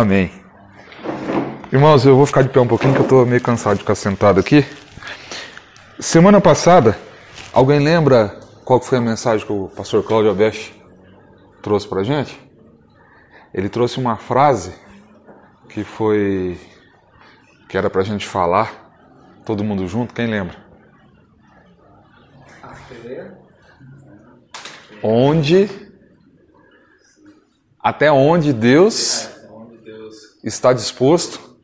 Amém. Irmãos, eu vou ficar de pé um pouquinho, que eu estou meio cansado de ficar sentado aqui. Semana passada, alguém lembra qual foi a mensagem que o pastor Cláudio Alves trouxe para a gente? Ele trouxe uma frase que era para a gente falar, todo mundo junto, quem lembra? Até onde Deus está disposto,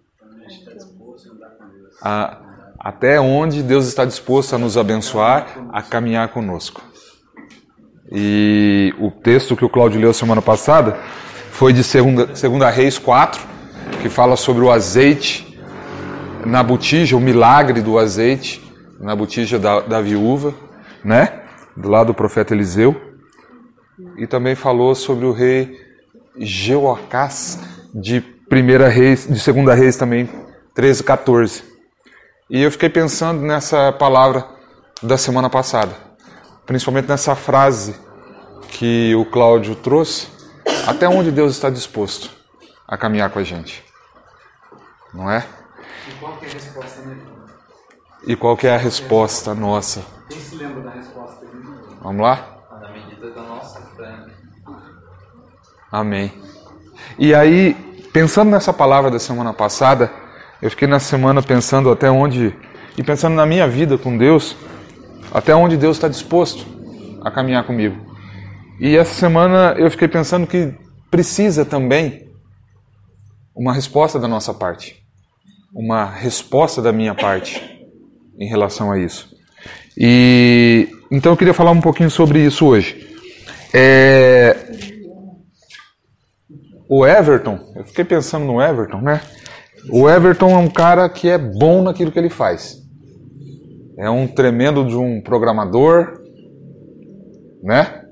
até onde Deus está disposto a nos abençoar, a caminhar conosco. E o texto que o Cláudio leu semana passada foi de 2 Reis 4, que fala sobre o azeite na botija, o milagre do azeite na botija da viúva, né? Do lado do profeta Eliseu. E também falou sobre o rei Jeoacaz, de 2 Reis também, 13:14. E eu fiquei pensando nessa palavra da semana passada, principalmente nessa frase que o Cláudio trouxe, até onde Deus está disposto a caminhar com a gente, não é? E qual que é a resposta, né? E qual que é a resposta nossa? Quem se lembra da resposta? Vamos lá? Na medida da nossa fé. Amém. E aí, pensando nessa palavra da semana passada, eu fiquei na semana pensando até onde, e pensando na minha vida com Deus, até onde Deus está disposto a caminhar comigo. E essa semana eu fiquei pensando que precisa também uma resposta da nossa parte, uma resposta da minha parte em relação a isso. E então eu queria falar um pouquinho sobre isso hoje. O Everton, eu fiquei pensando no Everton, né? O Everton é um cara que é bom naquilo que ele faz. É um tremendo de um programador, né?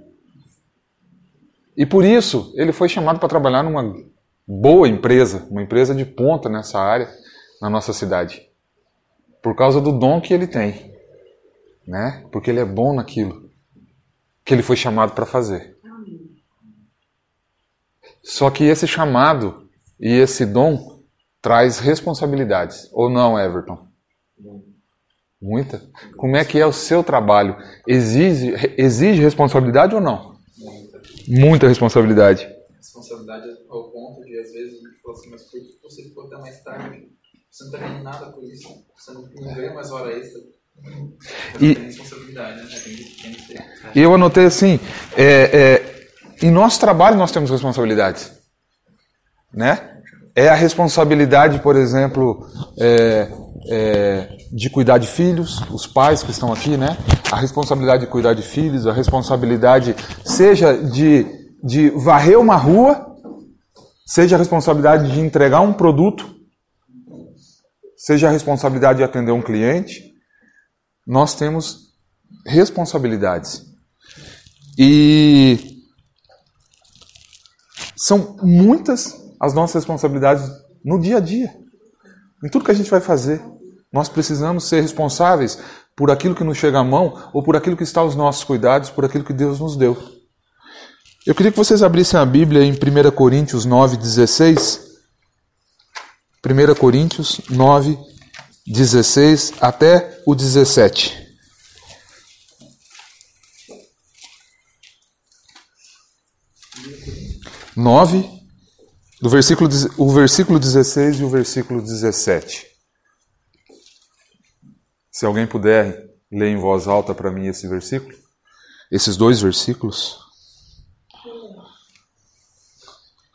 E por isso ele foi chamado para trabalhar numa boa empresa, uma empresa de ponta nessa área, na nossa cidade. Por causa do dom que ele tem, né? Porque ele é bom naquilo que ele foi chamado para fazer. Só que esse chamado e esse dom traz responsabilidades. Ou não, Everton? Muita. Como é que é o seu trabalho? Exige responsabilidade ou não? Muita responsabilidade. Responsabilidade ao ponto de, às vezes, a gente fala assim, mas por que você ficou até mais tarde? Você não está ganhando nada com isso. Você não ganha mais hora extra. Você tem responsabilidade, né? Tem que ter. E eu anotei assim, em nosso trabalho nós temos responsabilidades, né? É a responsabilidade, por exemplo, de cuidar de filhos, os pais que estão aqui, né? A responsabilidade de cuidar de filhos, a responsabilidade, seja de varrer uma rua, seja a responsabilidade de entregar um produto, seja a responsabilidade de atender um cliente. Nós temos responsabilidades. E são muitas as nossas responsabilidades no dia a dia, em tudo que a gente vai fazer. Nós precisamos ser responsáveis por aquilo que nos chega à mão ou por aquilo que está aos nossos cuidados, por aquilo que Deus nos deu. Eu queria que vocês abrissem a Bíblia em 1 Coríntios 9:16. 1 Coríntios 9:16 até o 17. O versículo 16 e o versículo 17. Se alguém puder ler em voz alta para mim esse versículo, esses dois versículos.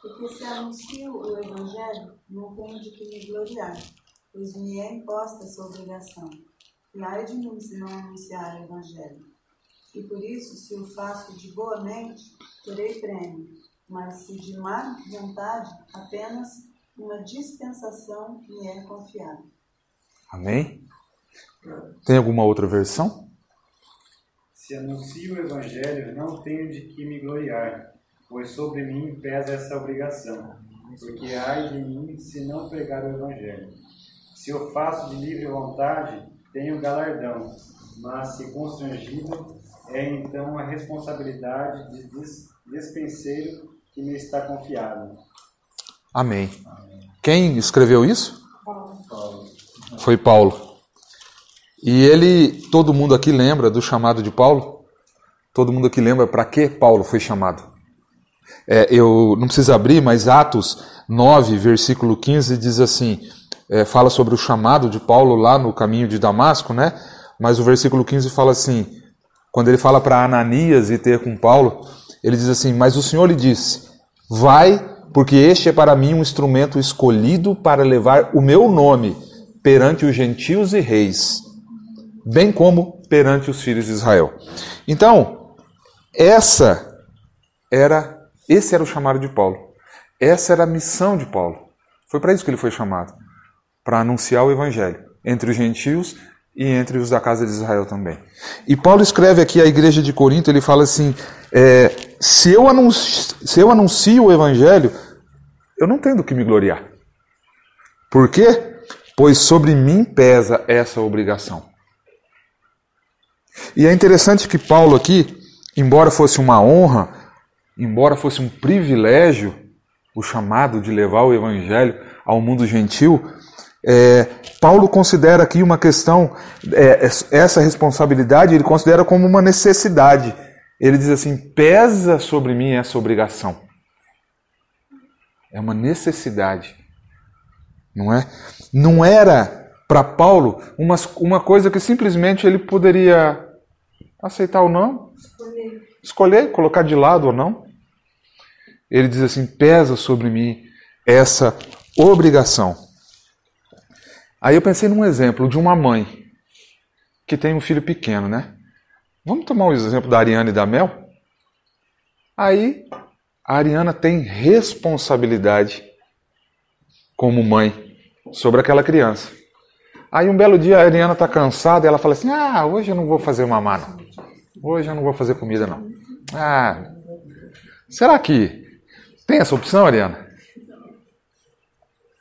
Porque se anuncio o Evangelho, não tenho de que me gloriar, pois me é imposta essa obrigação. E ai de mim se não anunciar o Evangelho. E por isso, se o faço de boa mente, terei prêmio. Mas se de má vontade, apenas uma dispensação me é confiada. Amém? Tem alguma outra versão? Se anuncio o Evangelho, não tenho de que me gloriar, pois sobre mim pesa essa obrigação, porque ai de mim se não pregar o Evangelho. Se eu faço de livre vontade, tenho galardão, mas se constrangido, é então a responsabilidade de despenseiro que me está confiado. Amém. Quem escreveu isso? Foi Paulo. E ele, todo mundo aqui lembra do chamado de Paulo? Todo mundo aqui lembra para que Paulo foi chamado? Eu não preciso abrir, mas Atos 9, versículo 15 diz assim, fala sobre o chamado de Paulo lá no caminho de Damasco, né? Mas o versículo 15 fala assim, quando ele fala para Ananias ir ter com Paulo, ele diz assim, mas o Senhor lhe disse, vai, porque este é para mim um instrumento escolhido para levar o meu nome perante os gentios e reis, bem como perante os filhos de Israel. Então, esse era o chamado de Paulo. Essa era a missão de Paulo. Foi para isso que ele foi chamado. Para anunciar o Evangelho. Entre os gentios e entre os da casa de Israel também. E Paulo escreve aqui à igreja de Corinto, ele fala assim, se eu anuncio o Evangelho, eu não tenho do que me gloriar. Por quê? Pois sobre mim pesa essa obrigação. E é interessante que Paulo aqui, embora fosse uma honra, embora fosse um privilégio o chamado de levar o Evangelho ao mundo gentil, Paulo considera aqui uma questão, essa responsabilidade ele considera como uma necessidade. Ele diz assim, pesa sobre mim essa obrigação. É uma necessidade. Não é? Não era para Paulo uma coisa que simplesmente ele poderia aceitar ou não, escolher, colocar de lado ou não. Ele diz assim, pesa sobre mim essa obrigação. Aí eu pensei num exemplo de uma mãe que tem um filho pequeno, né? Vamos tomar o exemplo da Ariana e da Mel? Aí a Ariana tem responsabilidade como mãe sobre aquela criança. Aí um belo dia a Ariana está cansada e ela fala assim, hoje eu não vou fazer mamar não. Hoje eu não vou fazer comida não. Será que tem essa opção, Ariana?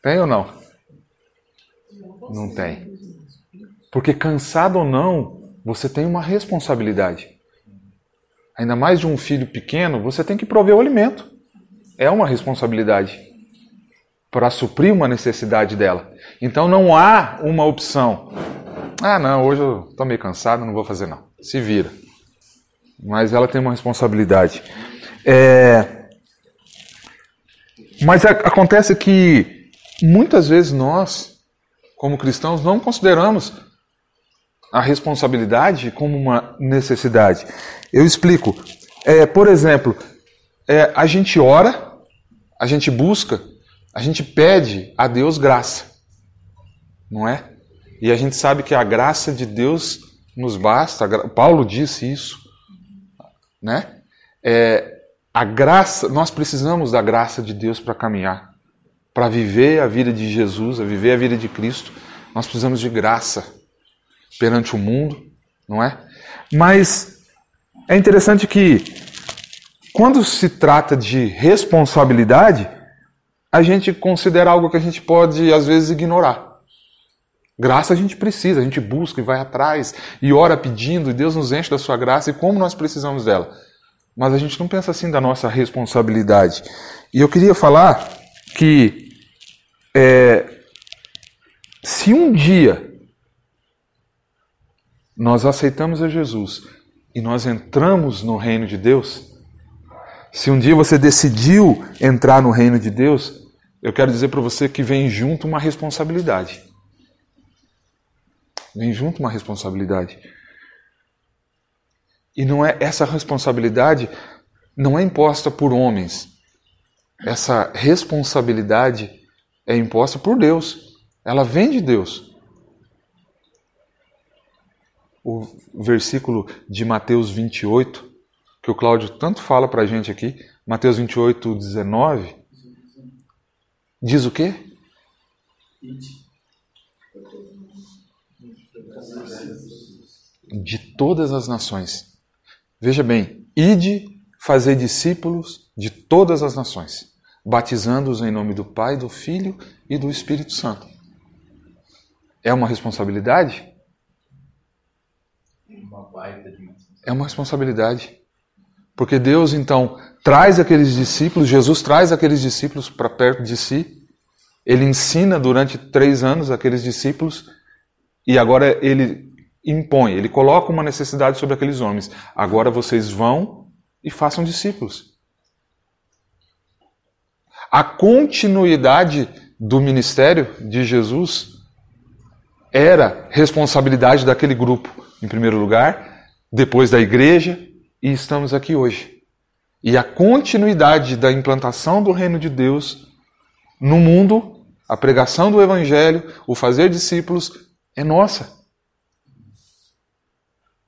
Tem ou não? Não tem. Porque cansado ou não, você tem uma responsabilidade. Ainda mais de um filho pequeno, você tem que prover o alimento. É uma responsabilidade para suprir uma necessidade dela. Então não há uma opção. Hoje eu estou meio cansado, não vou fazer não. Se vira. Mas ela tem uma responsabilidade. Mas acontece que muitas vezes nós, como cristãos, não consideramos a responsabilidade como uma necessidade. Eu explico. Por exemplo, a gente ora, a gente busca, a gente pede a Deus graça. Não é? E a gente sabe que a graça de Deus nos basta. Paulo disse isso. Né? A graça, nós precisamos da graça de Deus para caminhar, para viver a vida de Jesus, a viver a vida de Cristo. Nós precisamos de graça perante o mundo, não é? Mas é interessante que quando se trata de responsabilidade, a gente considera algo que a gente pode às vezes ignorar. Graça a gente precisa, a gente busca e vai atrás e ora pedindo e Deus nos enche da sua graça e como nós precisamos dela. Mas a gente não pensa assim da nossa responsabilidade. E eu queria falar que se um dia nós aceitamos a Jesus e nós entramos no reino de Deus, se um dia você decidiu entrar no reino de Deus, eu quero dizer para você que vem junto uma responsabilidade. Vem junto uma responsabilidade. E essa responsabilidade não é imposta por homens. Essa responsabilidade é imposta por Deus. Ela vem de Deus. O versículo de Mateus 28, que o Cláudio tanto fala para a gente aqui, Mateus 28, 19, diz o quê? De todas as nações. Veja bem, ide, fazei discípulos de todas as nações, batizando-os em nome do Pai, do Filho e do Espírito Santo. É uma responsabilidade? É uma responsabilidade. Porque Deus, então, traz aqueles discípulos, Jesus traz aqueles discípulos para perto de si Ele ensina durante 3 anos aqueles discípulos e agora ele impõe, ele coloca uma necessidade sobre aqueles homens. Agora vocês vão e façam discípulos. A continuidade do ministério de Jesus era responsabilidade daquele grupo, em primeiro lugar, depois da igreja, e estamos aqui hoje. E a continuidade da implantação do reino de Deus no mundo, a pregação do evangelho, o fazer discípulos, é nossa.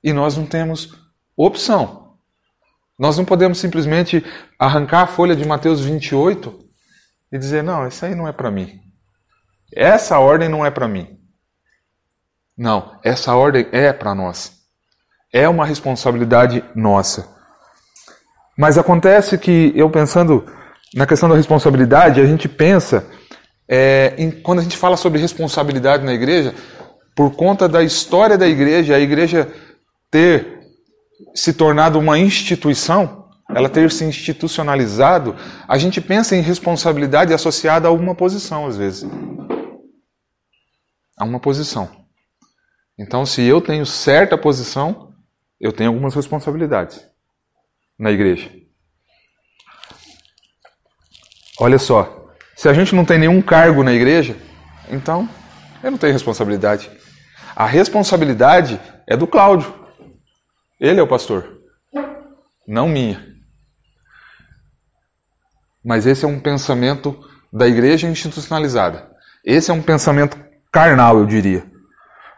E nós não temos opção. Nós não podemos simplesmente arrancar a folha de Mateus 28 e dizer, não, isso aí não é para mim. Essa ordem não é para mim. Não, essa ordem é para nós. É uma responsabilidade nossa. Mas acontece que, eu pensando na questão da responsabilidade, a gente pensa, quando a gente fala sobre responsabilidade na igreja, por conta da história da igreja, a igreja ter se tornado uma instituição, ela ter se institucionalizado, a gente pensa em responsabilidade associada a uma posição, às vezes. A uma posição. Então, se eu tenho certa posição, eu tenho algumas responsabilidades na igreja. Olha só, se a gente não tem nenhum cargo na igreja, então eu não tenho responsabilidade. A responsabilidade é do Cláudio. Ele é o pastor, não minha. Mas esse é um pensamento da igreja institucionalizada. Esse é um pensamento carnal, eu diria.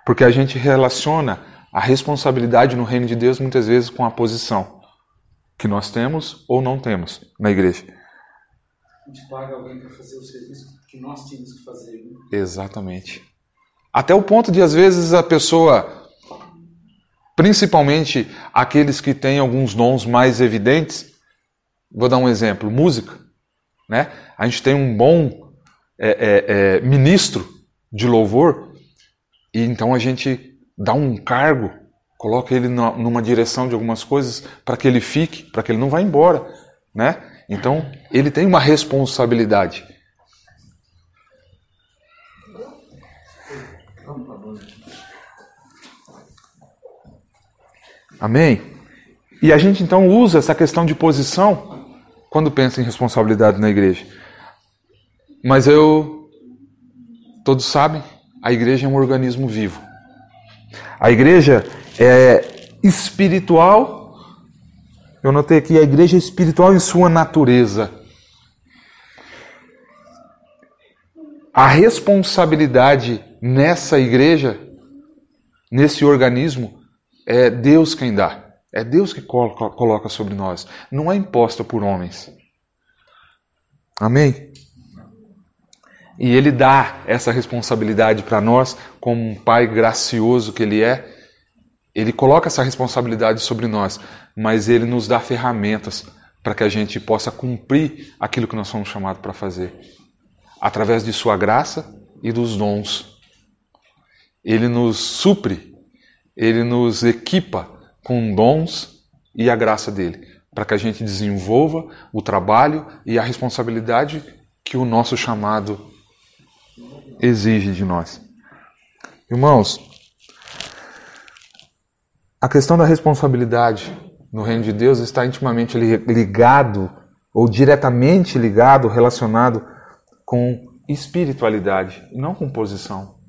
Porque a gente relaciona a responsabilidade no reino de Deus muitas vezes com a posição que nós temos ou não temos na igreja. A gente paga alguém para fazer o serviço que nós tínhamos que fazer. Né? Exatamente. Até o ponto de, às vezes, a pessoa... Principalmente aqueles que têm alguns dons mais evidentes. Vou dar um exemplo, música. Né? A gente tem um bom ministro de louvor e então a gente dá um cargo, coloca ele numa direção de algumas coisas para que ele fique, para que ele não vá embora. Né? Então ele tem uma responsabilidade. Amém? E a gente então usa essa questão de posição quando pensa em responsabilidade na igreja. Mas todos sabem, a igreja é um organismo vivo. A igreja é espiritual, eu notei aqui, a igreja é espiritual em sua natureza. A responsabilidade nessa igreja, nesse organismo, é Deus quem dá. É Deus que coloca sobre nós. Não é imposta por homens. Amém? E Ele dá essa responsabilidade para nós, como um Pai gracioso que Ele é. Ele coloca essa responsabilidade sobre nós, mas Ele nos dá ferramentas para que a gente possa cumprir aquilo que nós somos chamados para fazer. Através de Sua graça e dos dons. Ele nos supre. Ele nos equipa com dons e a graça dele, para que a gente desenvolva o trabalho e a responsabilidade que o nosso chamado exige de nós. Irmãos, a questão da responsabilidade no reino de Deus está intimamente ligado, ou diretamente ligado, relacionado com espiritualidade, não com posição.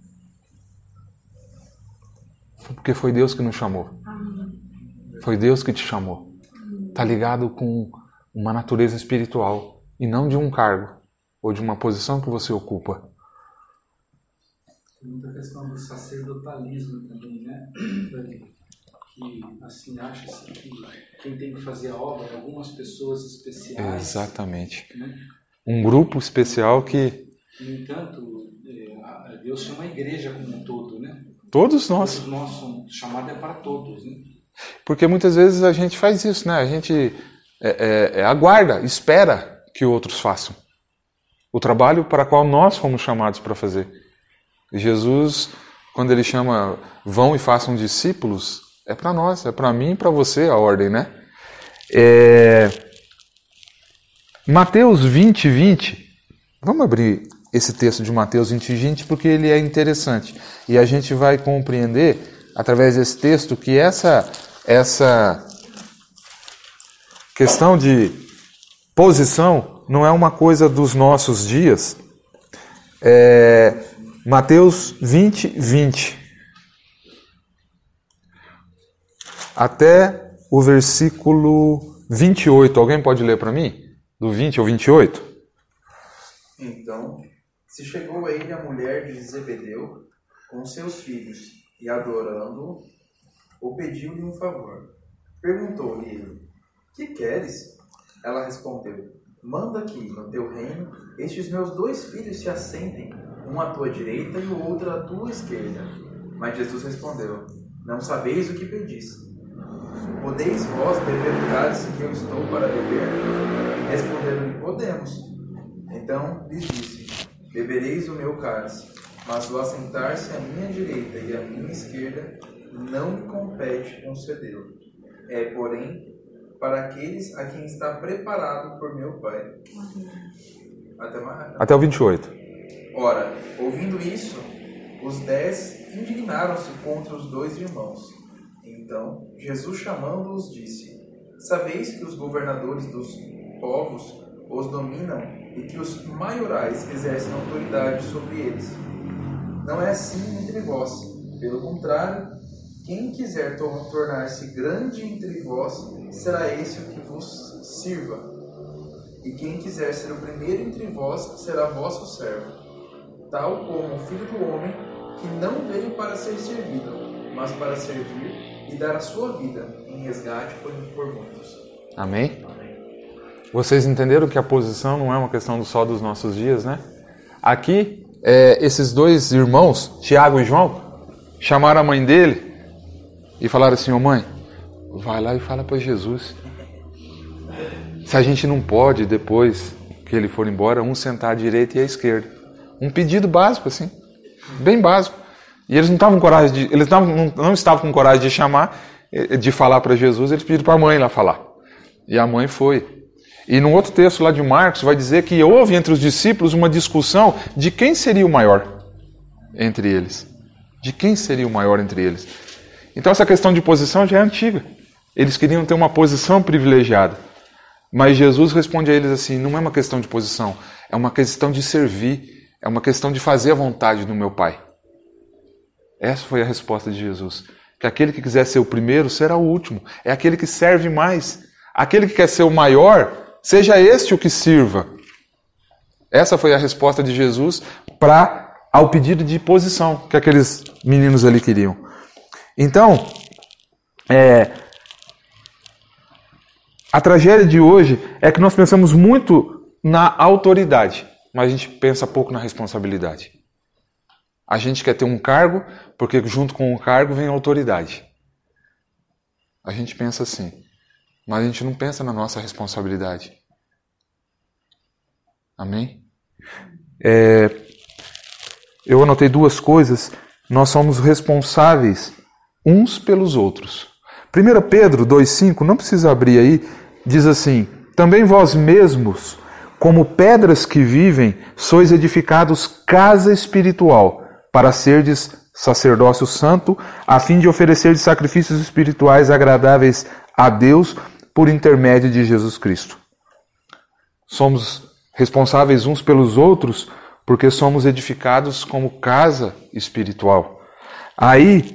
Porque foi Deus que nos chamou. Foi Deus que te chamou. Está ligado com uma natureza espiritual e não de um cargo ou de uma posição que você ocupa. Tem muita questão do sacerdotalismo também, né? Que assim, acha-se que quem tem que fazer a obra é algumas pessoas especiais. Exatamente. Né? Um grupo especial que... No entanto, Deus chama a igreja como um todo, né? Todos nós. Todos nós, chamado é para todos. Né? Porque muitas vezes a gente faz isso, né? A gente aguarda, espera que outros façam o trabalho para o qual nós fomos chamados para fazer. Jesus, quando ele chama, vão e façam discípulos, é para nós, é para mim e para você a ordem, né? Mateus 20:20, vamos abrir esse texto de Mateus 20, 20, porque ele é interessante. E a gente vai compreender, através desse texto, que essa questão de posição não é uma coisa dos nossos dias. Mateus 20, 20. Até o versículo 28. Alguém pode ler para mim? Do 20 ao 28? Então, se chegou a ele a mulher de Zebedeu com seus filhos, e adorando-o, o pediu-lhe um favor. Perguntou-lhe ele: que queres? Ela respondeu: manda que, no teu reino, estes meus dois filhos se assentem, um à tua direita e o outro à tua esquerda. Mas Jesus respondeu: não sabeis o que pedis. Podeis vós beber o cálice que eu estou para beber? Responderam-lhe: podemos. Então lhes disse: bebereis o meu cálice, mas o assentar-se à minha direita e à minha esquerda não me compete concedê-lo. É, porém, para aqueles a quem está preparado por meu Pai. Até o 28. Ora, ouvindo isso, os 10 indignaram-se contra os dois irmãos. Então, Jesus, chamando-os, disse: sabeis que os governadores dos povos os dominam e que os maiorais exercem autoridade sobre eles. Não é assim entre vós. Pelo contrário, quem quiser tornar-se grande entre vós, será esse o que vos sirva. E quem quiser ser o primeiro entre vós, será vosso servo. Tal como o Filho do Homem, que não veio para ser servido, mas para servir e dar a sua vida em resgate por muitos. Amém? Amém? Vocês entenderam que a posição não é uma questão só dos nossos dias, né? Aqui, esses dois irmãos, Tiago e João, chamaram a mãe dele e falaram assim: ô mãe, vai lá e fala para Jesus. Se a gente não pode, depois que ele for embora, um sentar à direita e à esquerda. Um pedido básico, assim, bem básico. E eles não estavam com coragem de chamar, de falar para Jesus. Eles pediram para a mãe lá falar. E a mãe foi. E no outro texto lá de Marcos vai dizer que houve entre os discípulos uma discussão de quem seria o maior entre eles. De quem seria o maior entre eles. Então essa questão de posição já é antiga. Eles queriam ter uma posição privilegiada. Mas Jesus responde a eles assim: não é uma questão de posição, é uma questão de servir, é uma questão de fazer a vontade do meu Pai. Essa foi a resposta de Jesus. Que aquele que quiser ser o primeiro será o último. É aquele que serve mais. Aquele que quer ser o maior, seja este o que sirva. Essa foi a resposta de Jesus ao pedido de posição que aqueles meninos ali queriam. Então, a tragédia de hoje é que nós pensamos muito na autoridade, mas a gente pensa pouco na responsabilidade. A gente quer ter um cargo, porque junto com o cargo vem a autoridade. A gente pensa assim, mas a gente não pensa na nossa responsabilidade. Amém? Eu anotei duas coisas. Nós somos responsáveis uns pelos outros. 1 Pedro 2,5, não precisa abrir aí, diz assim: também vós mesmos, como pedras que vivem, sois edificados casa espiritual, para serdes sacerdócio santo, a fim de oferecer sacrifícios espirituais agradáveis a Deus por intermédio de Jesus Cristo. Somos responsáveis uns pelos outros porque somos edificados como casa espiritual. Aí,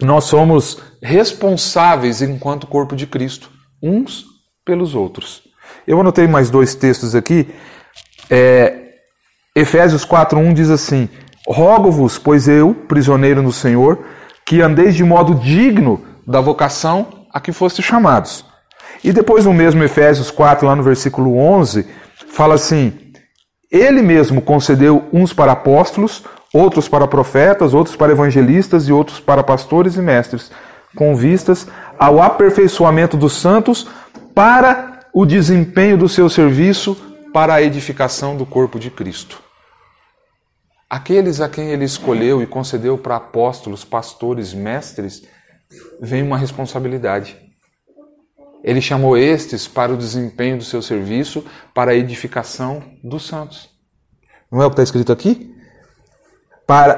nós somos responsáveis enquanto corpo de Cristo, uns pelos outros. Eu anotei mais dois textos aqui. Efésios 4:1 diz assim: rogo-vos, pois eu, prisioneiro no Senhor, que andeis de modo digno da vocação a que foste chamados. E depois no mesmo Efésios 4, lá no versículo 11, fala assim: ele mesmo concedeu uns para apóstolos, outros para profetas, outros para evangelistas e outros para pastores e mestres, com vistas ao aperfeiçoamento dos santos para o desempenho do seu serviço para a edificação do corpo de Cristo. Aqueles a quem ele escolheu e concedeu para apóstolos, pastores, mestres, vem uma responsabilidade. Ele chamou estes para o desempenho do seu serviço, para a edificação dos santos. Não é o que está escrito aqui?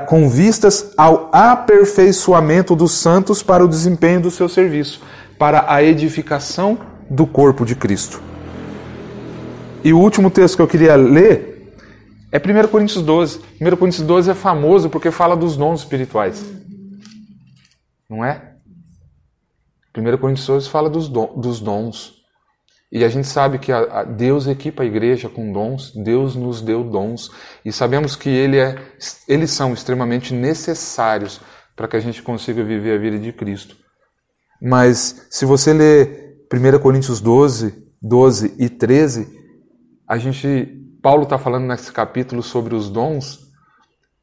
Com vistas ao aperfeiçoamento dos santos para o desempenho do seu serviço, para a edificação do corpo de Cristo. E o último texto que eu queria ler é 1 Coríntios 12. 1 Coríntios 12 é famoso porque fala dos dons espirituais. Não é? 1 Coríntios 12 fala dos dons. E a gente sabe que Deus equipa a igreja com dons, Deus nos deu dons. E sabemos que eles são extremamente necessários para que a gente consiga viver a vida de Cristo. Mas se você ler 1 Coríntios 12 e 13, Paulo está falando nesse capítulo sobre os dons,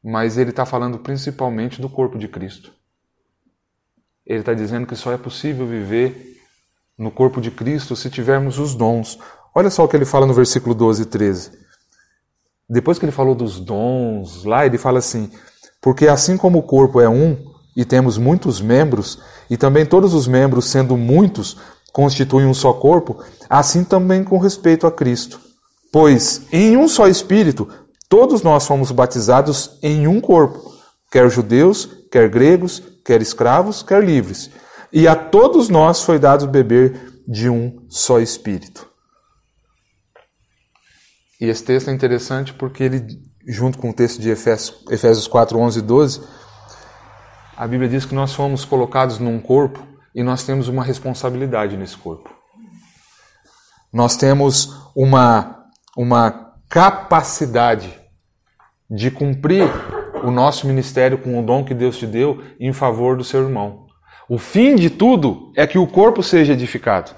mas ele está falando principalmente do corpo de Cristo. Ele está dizendo que só é possível viver no corpo de Cristo se tivermos os dons. Olha só o que ele fala no versículo 12 e 13. Depois que ele falou dos dons, lá ele fala assim: porque assim como o corpo é um, e temos muitos membros, e também todos os membros, sendo muitos, constituem um só corpo, assim também com respeito a Cristo. Pois em um só Espírito, todos nós fomos batizados em um corpo, quer judeus, quer gregos, quer escravos, quer livres. E a todos nós foi dado beber de um só Espírito. E esse texto é interessante porque ele, junto com o texto de Efésios 4, 11 e 12, a Bíblia diz que nós fomos colocados num corpo e nós temos uma responsabilidade nesse corpo. Nós temos uma capacidade de cumprir o nosso ministério com o dom que Deus te deu em favor do seu irmão. O fim de tudo é que o corpo seja edificado.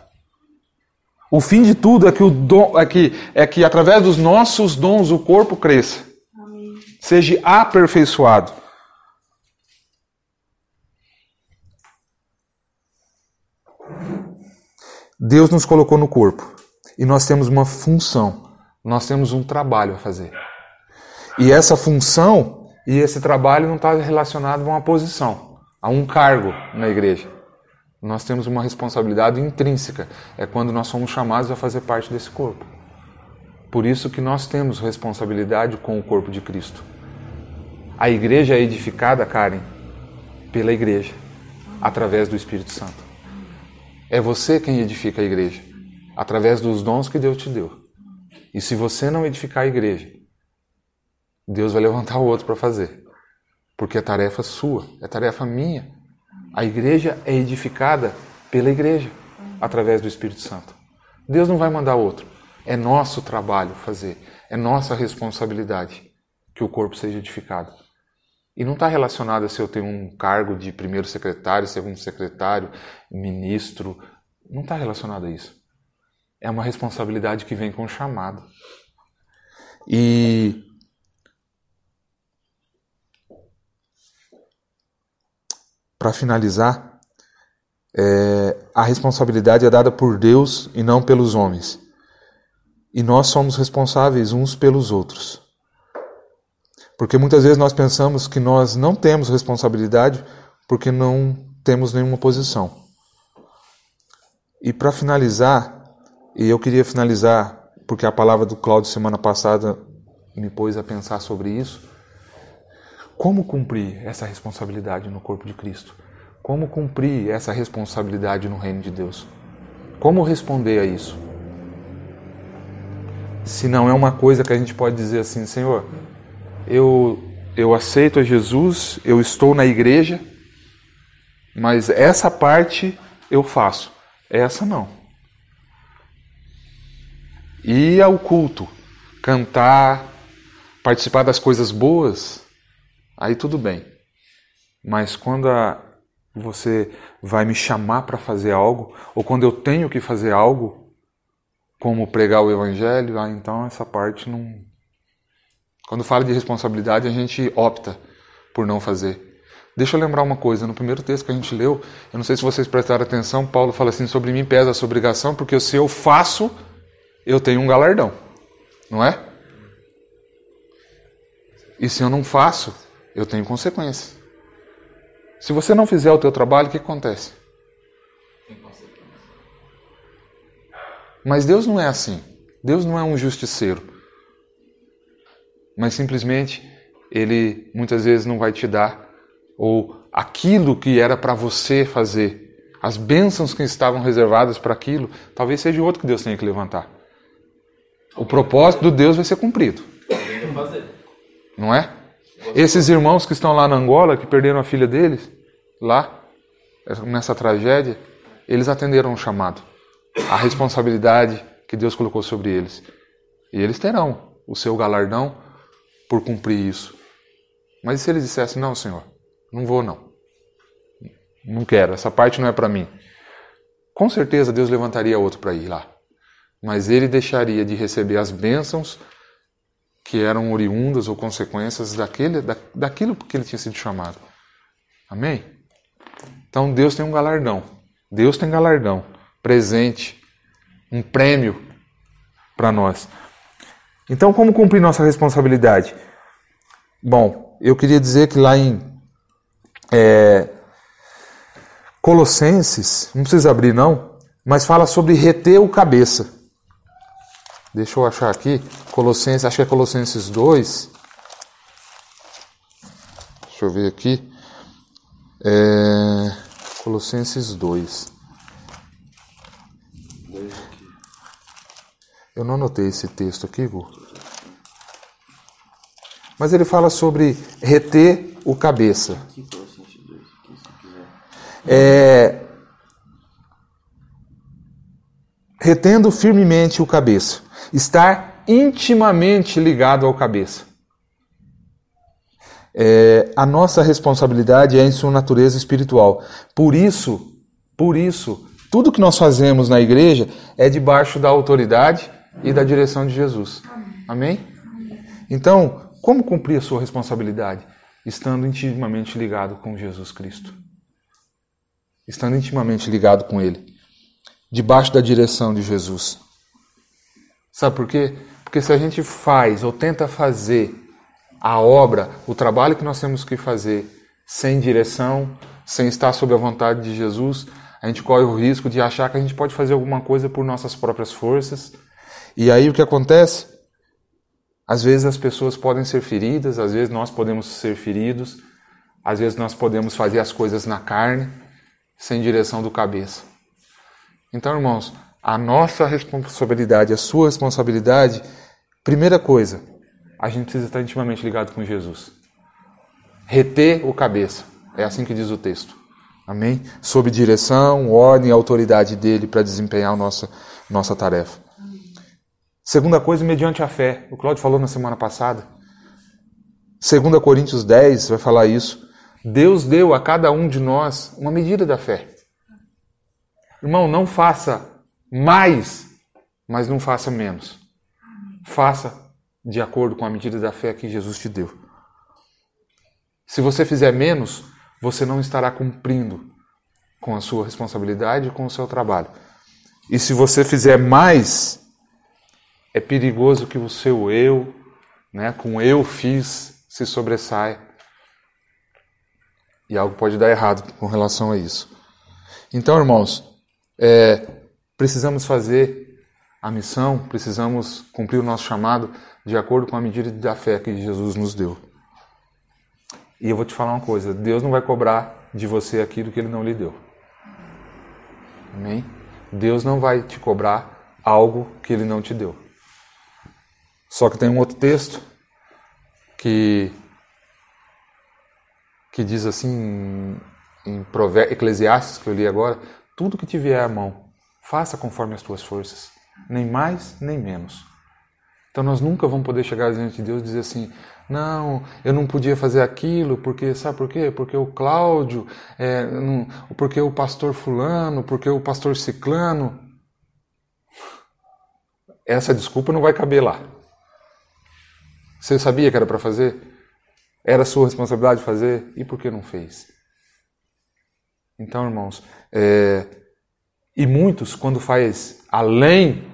O fim de tudo é que, é que através dos nossos dons o corpo cresça. Amém. Seja aperfeiçoado. Deus nos colocou no corpo. E nós temos uma função. Nós temos um trabalho a fazer. E essa função e esse trabalho não está relacionado a uma posição, a um cargo na igreja. Nós temos uma responsabilidade intrínseca. É quando nós somos chamados a fazer parte desse corpo. Por isso que nós temos responsabilidade com o corpo de Cristo. A igreja é edificada, Karen, pela igreja, através do Espírito Santo. É você quem edifica a igreja, através dos dons que Deus te deu. E se você não edificar a igreja, Deus vai levantar o outro para fazer. Porque é tarefa sua, é tarefa minha. A igreja é edificada pela igreja, através do Espírito Santo. Deus não vai mandar outro. É nosso trabalho fazer, é nossa responsabilidade que o corpo seja edificado. E não está relacionado a se eu tenho um cargo de primeiro secretário, segundo secretário, ministro. Não está relacionado a isso. É uma responsabilidade que vem com o chamado. E para finalizar, a responsabilidade é dada por Deus e não pelos homens. E nós somos responsáveis uns pelos outros. Porque muitas vezes nós pensamos que nós não temos responsabilidade porque não temos nenhuma posição. E para finalizar, e eu queria finalizar porque a palavra do Cláudio semana passada me pôs a pensar sobre isso, como cumprir essa responsabilidade no corpo de Cristo? Como cumprir essa responsabilidade no reino de Deus? Como responder a isso? Se não é uma coisa que a gente pode dizer assim: Senhor, eu aceito a Jesus, eu estou na igreja, mas essa parte eu faço, essa não. Ir ao culto, cantar, participar das coisas boas, aí tudo bem, mas quando você vai me chamar para fazer algo, ou quando eu tenho que fazer algo, como pregar o evangelho, então essa parte não... Quando fala de responsabilidade, a gente opta por não fazer. Deixa eu lembrar uma coisa, no primeiro texto que a gente leu, eu não sei se vocês prestaram atenção, Paulo fala assim: sobre mim pesa essa obrigação, porque se eu faço, eu tenho um galardão, não é? E se eu não faço, eu tenho consequências. Se você não fizer o teu trabalho, o que acontece? Tem consequências. Mas Deus não é assim. Deus não é um justiceiro. mas simplesmente ele muitas vezes não vai te dar, ou aquilo que era para você fazer, as bênçãos que estavam reservadas para aquilo, talvez seja outro que Deus tenha que levantar. O propósito do Deus vai ser cumprido. Não é? Esses irmãos que estão lá na Angola, que perderam a filha deles, lá, nessa tragédia, eles atenderam o chamado, a responsabilidade que Deus colocou sobre eles. E eles terão o seu galardão por cumprir isso. Mas e se eles dissessem, não, Senhor, não vou não. Não quero, essa parte não é para mim. Com certeza Deus levantaria outro para ir lá. Mas ele deixaria de receber as bênçãos que eram oriundas ou consequências daquilo que ele tinha sido chamado. Amém? Então Deus tem um galardão. Deus tem galardão. Presente. Um prêmio para nós. Então, como cumprir nossa responsabilidade? Bom, eu queria dizer que lá em Colossenses, não precisa abrir não, mas fala sobre reter o cabeça. Deixa eu achar aqui, Colossenses, acho que é Colossenses 2. Deixa eu ver aqui. Colossenses 2. Eu não anotei esse texto aqui, Gu. Mas ele fala sobre reter o cabeça. Retendo firmemente o cabeça. Estar intimamente ligado ao cabeça. A nossa responsabilidade é em sua natureza espiritual. Por isso, tudo que nós fazemos na igreja é debaixo da autoridade e da direção de Jesus. Amém? Então, como cumprir a sua responsabilidade? Estando intimamente ligado com Jesus Cristo. Estando intimamente ligado com Ele. Debaixo da direção de Jesus. Sabe por quê? Porque se a gente faz ou tenta fazer a obra, o trabalho que nós temos que fazer, sem direção, sem estar sob a vontade de Jesus, a gente corre o risco de achar que a gente pode fazer alguma coisa por nossas próprias forças. E aí o que acontece? Às vezes as pessoas podem ser feridas, às vezes nós podemos ser feridos, às vezes nós podemos fazer as coisas na carne, sem direção do cabeça. Então, irmãos, a nossa responsabilidade, a sua responsabilidade, primeira coisa, a gente precisa estar intimamente ligado com Jesus. Reter o cabeça, é assim que diz o texto. Amém? Sob direção, ordem e autoridade dele para desempenhar a nossa tarefa. Segunda coisa, mediante a fé. O Cláudio falou na semana passada. 2 Coríntios 10 vai falar isso. Deus deu a cada um de nós uma medida da fé. Irmão, não faça mais, mas não faça menos. Faça de acordo com a medida da fé que Jesus te deu. Se você fizer menos, você não estará cumprindo com a sua responsabilidade e com o seu trabalho. E se você fizer mais, é perigoso que o seu eu, com eu fiz, se sobressaia. E algo pode dar errado com relação a isso. Então, irmãos, precisamos fazer a missão, precisamos cumprir o nosso chamado de acordo com a medida da fé que Jesus nos deu. E eu vou te falar uma coisa, Deus não vai cobrar de você aquilo que Ele não lhe deu. Amém? Deus não vai te cobrar algo que Ele não te deu. Só que tem um outro texto que diz assim, em Eclesiastes, que eu li agora, tudo que te vier à mão, faça conforme as tuas forças, nem mais, nem menos. Então nós nunca vamos poder chegar diante de Deus e dizer assim, não, eu não podia fazer aquilo, porque, sabe por quê? Porque o Cláudio, porque o pastor fulano, porque o pastor ciclano. Essa desculpa não vai caber lá. Você sabia que era para fazer? Era sua responsabilidade fazer? E por que não fez? Então, irmãos, e muitos, quando faz além,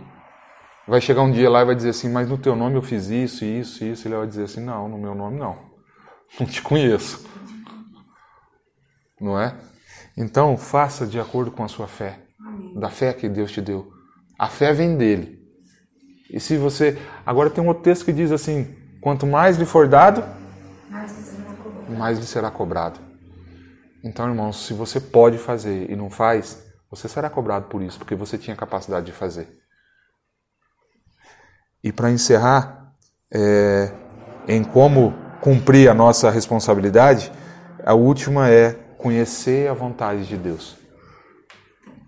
vai chegar um dia lá e vai dizer assim, mas no teu nome eu fiz isso, isso, isso. Ele vai dizer assim, não, no meu nome não. Não te conheço. Não é? Então, faça de acordo com a sua fé. Da fé que Deus te deu. A fé vem dele. E se você... Agora tem um outro texto que diz assim, Quanto mais lhe for dado, mais lhe será cobrado. Então, irmãos, se você pode fazer e não faz, você será cobrado por isso, porque você tinha capacidade de fazer. E para encerrar, em como cumprir a nossa responsabilidade, a última é conhecer a vontade de Deus.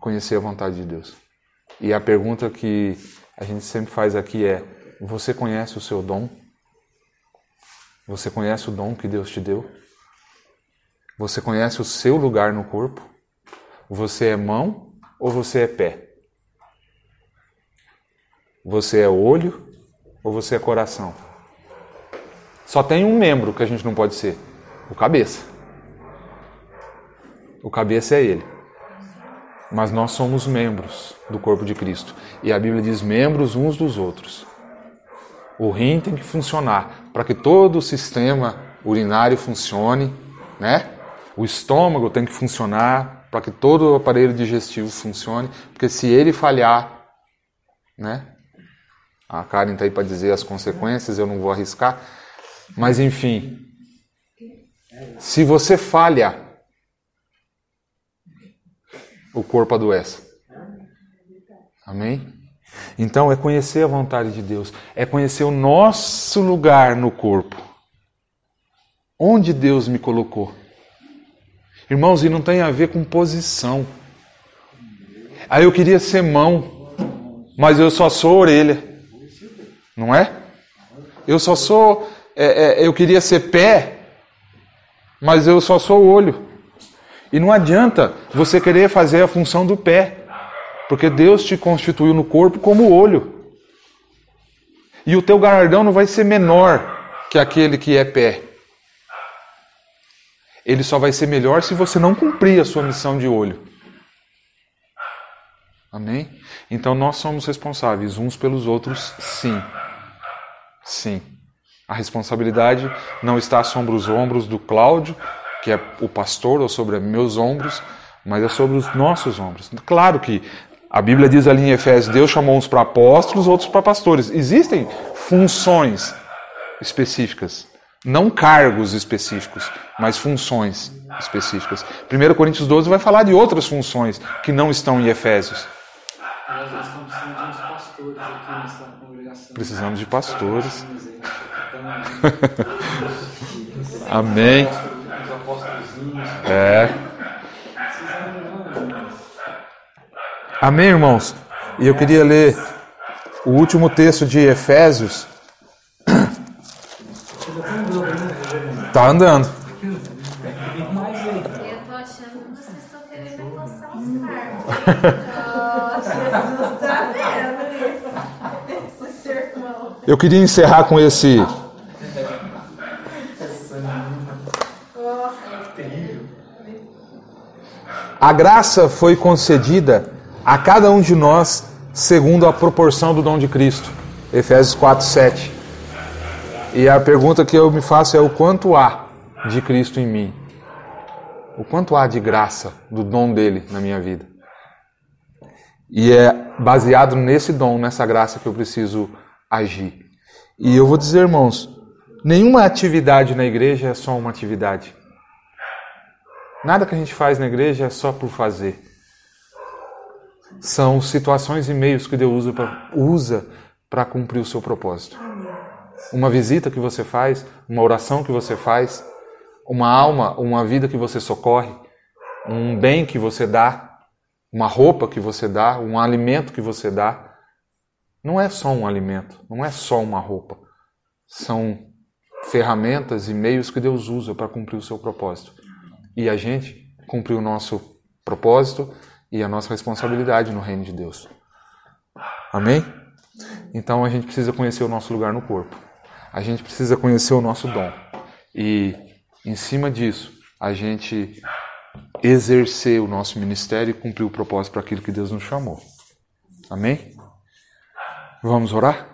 Conhecer a vontade de Deus. E a pergunta que a gente sempre faz aqui é: você conhece o seu dom? Você conhece o dom que Deus te deu? Você conhece o seu lugar no corpo? Você é mão ou você é pé? Você é olho ou você é coração? Só tem um membro que a gente não pode ser: o cabeça. O cabeça é ele. Mas nós somos membros do corpo de Cristo. E a Bíblia diz membros uns dos outros. O rim tem que funcionar para que todo o sistema urinário funcione, né? O estômago tem que funcionar para que todo o aparelho digestivo funcione, porque se ele falhar, né? A Karen está aí para dizer as consequências, eu não vou arriscar. Mas, enfim, se você falha, o corpo adoece. Amém? Então, é conhecer a vontade de Deus. É conhecer o nosso lugar no corpo. Onde Deus me colocou. Irmãos, e não tem a ver com posição. Aí eu queria ser mão, mas eu só sou orelha. Não é? Eu só sou... eu queria ser pé, mas eu só sou olho. E não adianta você querer fazer a função do pé, porque Deus te constituiu no corpo como olho. E o teu galardão não vai ser menor que aquele que é pé. Ele só vai ser melhor se você não cumprir a sua missão de olho. Amém? Então nós somos responsáveis uns pelos outros, sim. Sim. A responsabilidade não está sobre os ombros do Cláudio, que é o pastor, ou sobre meus ombros, mas é sobre os nossos ombros. Claro que a Bíblia diz ali em Efésios, Deus chamou uns para apóstolos, outros para pastores. Existem funções específicas, não cargos específicos, mas funções específicas. 1 Coríntios 12 vai falar de outras funções que não estão em Efésios. Nós estamos precisando de uns pastores aqui nessa congregação. Precisamos de pastores. Amém. Amém, irmãos? E eu queria ler o último texto de Efésios. Tá andando. Eu tô achando que vocês estão querendo passar os carros. Eu queria encerrar com esse... A graça foi concedida a cada um de nós segundo a proporção do dom de Cristo. Efésios 4:7. E a pergunta que eu me faço é: o quanto há de Cristo em mim? O quanto há de graça do dom dele na minha vida? E é baseado nesse dom, nessa graça, que eu preciso agir. E eu vou dizer, irmãos, nenhuma atividade na igreja é só uma atividade. Nada que a gente faz na igreja é só por fazer. São situações e meios que Deus usa para cumprir o seu propósito. Uma visita que você faz, uma oração que você faz, uma alma, uma vida que você socorre, um bem que você dá, uma roupa que você dá, um alimento que você dá. Não é só um alimento, não é só uma roupa. São ferramentas e meios que Deus usa para cumprir o seu propósito. E a gente cumpriu o nosso propósito e a nossa responsabilidade no reino de Deus. Amém? Então a gente precisa conhecer o nosso lugar no corpo. A gente precisa conhecer o nosso dom. E em cima disso, a gente exercer o nosso ministério e cumprir o propósito para aquilo que Deus nos chamou. Amém? Vamos orar?